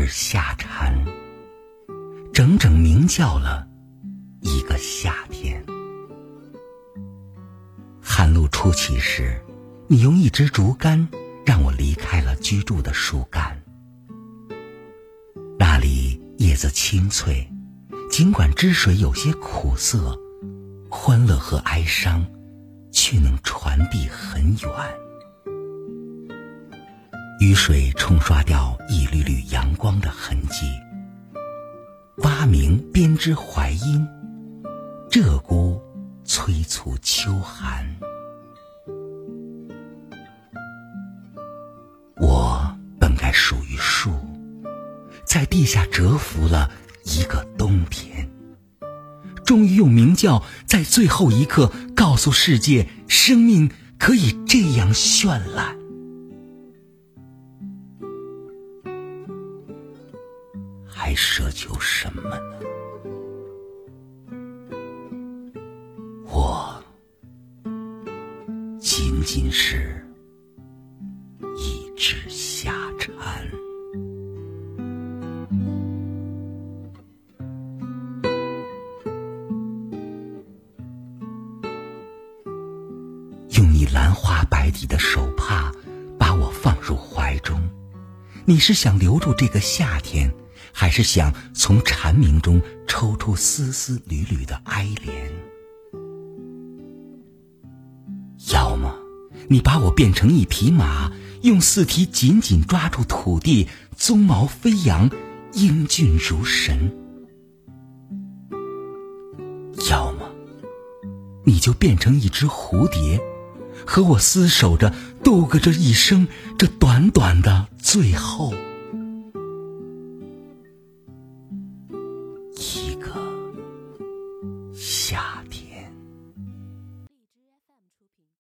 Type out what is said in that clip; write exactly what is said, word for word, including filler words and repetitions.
直下蝉，整整鸣叫了一个夏天。寒露初起时，你用一支竹竿让我离开了居住的树干，那里叶子清脆，尽管汁水有些苦涩，欢乐和哀伤却能传递很远。雨水冲刷掉一缕缕阳光的痕迹，蛙鸣编织槐荫，鹧鸪催促秋寒。我本该属于树，在地下蛰伏了一个冬天，终于用鸣叫在最后一刻告诉世界，生命可以这样绚烂。还奢求什么呢？我仅仅是一只夏蝉。用你兰花白底的手帕把我放入怀中，你是想留住这个夏天，还是想从蝉鸣中抽出丝丝缕缕的哀怜？要么你把我变成一匹马，用四蹄紧紧抓住土地，鬃毛飞扬，英俊如神；要么你就变成一只蝴蝶，和我厮守着，度过这一生，这短短的最后一个